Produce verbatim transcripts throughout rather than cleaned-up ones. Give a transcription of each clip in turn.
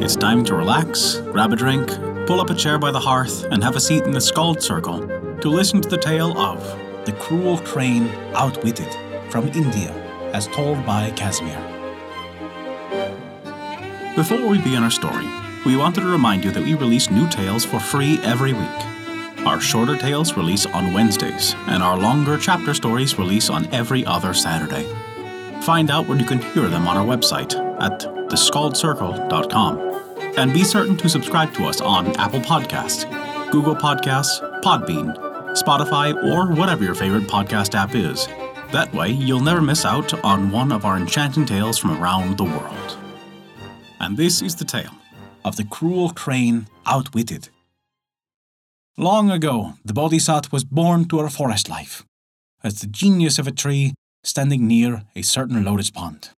It's time to relax, grab a drink, pull up a chair by the hearth, and have a seat in the Skald's Circle to listen to the tale of The Cruel Crane Outwitted from India, as told by Casimir. Before we begin our story, we wanted to remind you that we release new tales for free every week. Our shorter tales release on Wednesdays, and our longer chapter stories release on every other Saturday. Find out where you can hear them on our website at the skald circle dot com. And be certain to subscribe to us on Apple Podcasts, Google Podcasts, Podbean, Spotify, or whatever your favorite podcast app is. That way, you'll never miss out on one of our enchanting tales from around the world. And this is the tale of The Cruel Crane Outwitted. Long ago, the Bodhisattva was born to our forest life, as the genius of a tree standing near a certain lotus pond.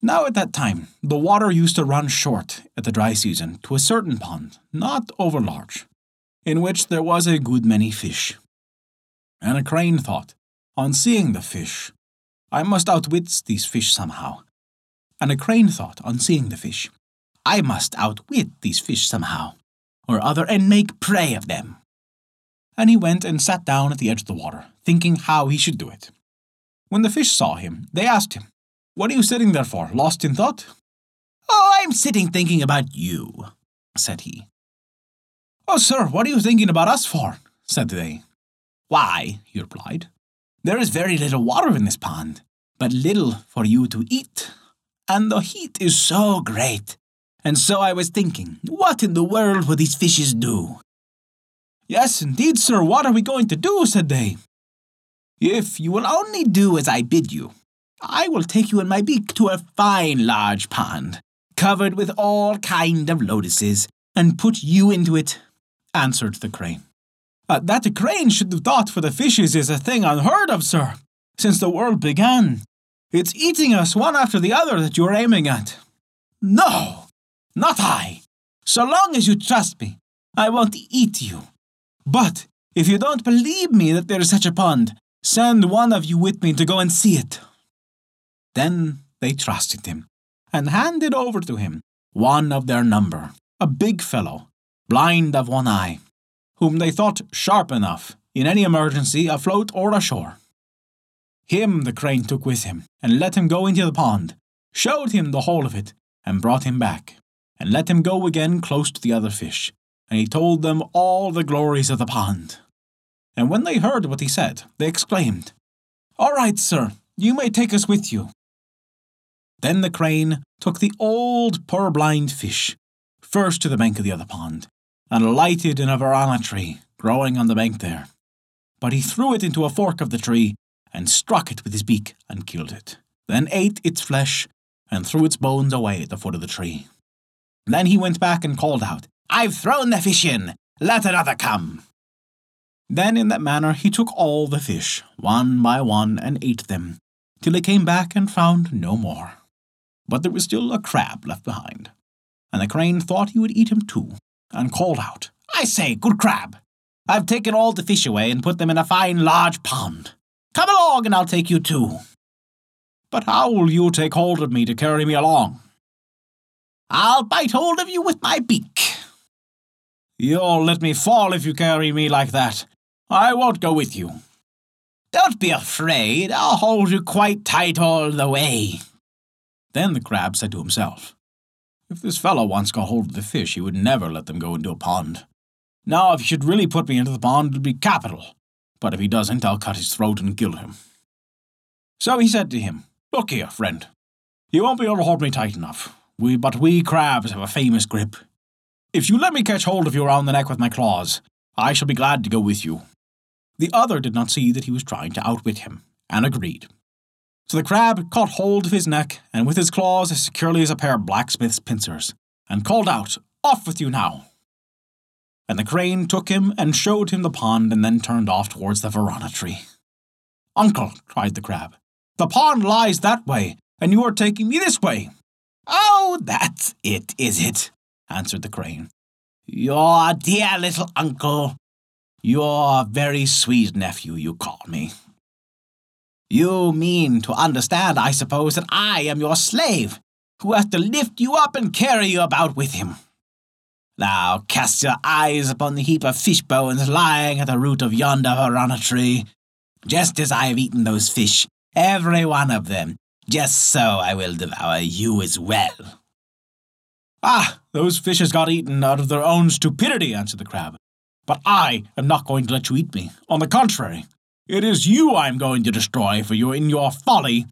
Now at that time, the water used to run short at the dry season to a certain pond, not over large, in which there was a good many fish. And a crane thought, on seeing the fish, I must outwit these fish somehow. And a crane thought, on seeing the fish, I must outwit these fish somehow, or other, and make prey of them. And he went and sat down at the edge of the water, thinking how he should do it. When the fish saw him, they asked him, "What are you sitting there for, lost in thought?" "Oh, I'm sitting thinking about you," said he. "Oh, sir, what are you thinking about us for?" said they. "Why," he replied, "there is very little water in this pond, but little for you to eat, and the heat is so great. And so I was thinking, what in the world will these fishes do?" "Yes, indeed, sir, what are we going to do?" said they. "If you will only do as I bid you, I will take you in my beak to a fine large pond, covered with all kind of lotuses, and put you into it," answered the crane. Uh, "that a crane should have thought for the fishes is a thing unheard of, sir, since the world began. It's eating us one after the other that you are aiming at." "No, not I. So long as you trust me, I won't eat you. But if you don't believe me that there is such a pond, send one of you with me to go and see it." Then they trusted him, and handed over to him one of their number, a big fellow, blind of one eye, whom they thought sharp enough, in any emergency, afloat or ashore. Him the crane took with him, and let him go into the pond, showed him the whole of it, and brought him back, and let him go again close to the other fish, and he told them all the glories of the pond. And when they heard what he said, they exclaimed, "All right, sir, you may take us with you." Then the crane took the old purblind fish first to the bank of the other pond, and alighted in a varana tree growing on the bank there. But he threw it into a fork of the tree, and struck it with his beak, and killed it, then ate its flesh, and threw its bones away at the foot of the tree. Then he went back and called out, "I've thrown the fish in, let another come." Then in that manner he took all the fish, one by one, and ate them, till they came back and found no more. But there was still a crab left behind, and the crane thought he would eat him too, and called out, "I say, good crab, I've taken all the fish away and put them in a fine large pond. Come along and I'll take you too." "But how will you take hold of me to carry me along?" "I'll bite hold of you with my beak." "You'll let me fall if you carry me like that. I won't go with you." "Don't be afraid, I'll hold you quite tight all the way." Then the crab said to himself, "If this fellow once got hold of the fish, he would never let them go into a pond. Now, if he should really put me into the pond, it would be capital. But if he doesn't, I'll cut his throat and kill him." So he said to him, "Look here, friend. You won't be able to hold me tight enough, we, but we crabs have a famous grip. If you let me catch hold of you around the neck with my claws, I shall be glad to go with you." The other did not see that he was trying to outwit him, and agreed. So the crab caught hold of his neck, and with his claws as securely as a pair of blacksmith's pincers, and called out, "Off with you now!" And the crane took him, and showed him the pond, and then turned off towards the varana tree. "Uncle," cried the crab, "the pond lies that way, and you are taking me this way." "Oh, that's it, is it?" answered the crane. "Your dear little uncle. Your very sweet nephew, you call me. You mean to understand, I suppose, that I am your slave, who has to lift you up and carry you about with him. Now cast your eyes upon the heap of fish bones lying at the root of yonder piranha tree. Just as I have eaten those fish, every one of them, just so I will devour you as well." "Ah, those fishes got eaten out of their own stupidity," answered the crab. "But I am not going to let you eat me. On the contrary, it is you I am going to destroy, for you in your folly.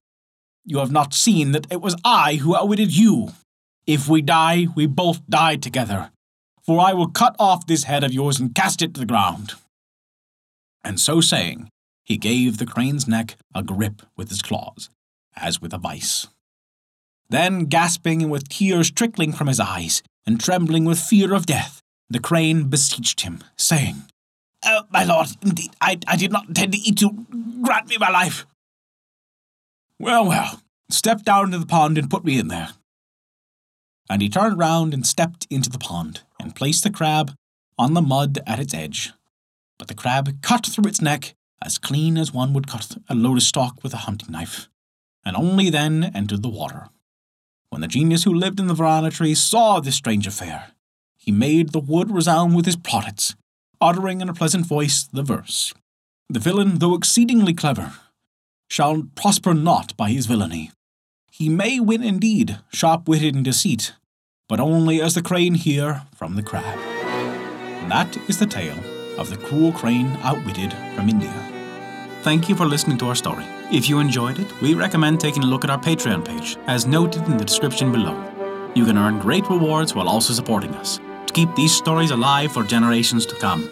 You have not seen that it was I who outwitted you. If we die, we both die together, for I will cut off this head of yours and cast it to the ground." And so saying, he gave the crane's neck a grip with his claws, as with a vice. Then, gasping and with tears trickling from his eyes, and trembling with fear of death, the crane beseeched him, saying, "Oh, my lord, indeed, I, I did not intend to eat you. Grant me my life." "Well, well, step down into the pond and put me in there." And he turned round and stepped into the pond, and placed the crab on the mud at its edge. But the crab cut through its neck as clean as one would cut a lotus stalk with a hunting knife, and only then entered the water. When the genius who lived in the piranha tree saw this strange affair, he made the wood resound with his plaudits, uttering in a pleasant voice the verse, "The villain, though exceedingly clever, shall prosper not by his villainy. He may win indeed, sharp-witted in deceit, but only as the crane here from the crab." And that is the tale of The Cruel Crane Outwitted from India. Thank you for listening to our story. If you enjoyed it, we recommend taking a look at our Patreon page, as noted in the description below. You can earn great rewards while also supporting us, to keep these stories alive for generations to come.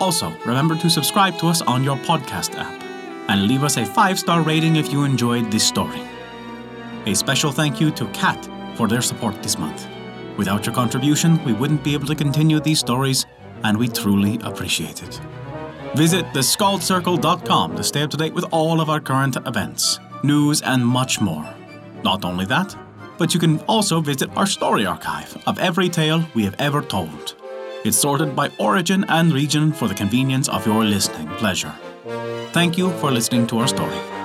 Also, remember to subscribe to us on your podcast app, and leave us a five-star rating if you enjoyed this story. A special thank you to Kat for their support this month. Without your contribution, we wouldn't be able to continue these stories, and we truly appreciate it. Visit the skald circle dot com to stay up to date with all of our current events, news, and much more. Not only that, but you can also visit our story archive of every tale we have ever told. It's sorted by origin and region for the convenience of your listening pleasure. Thank you for listening to our story.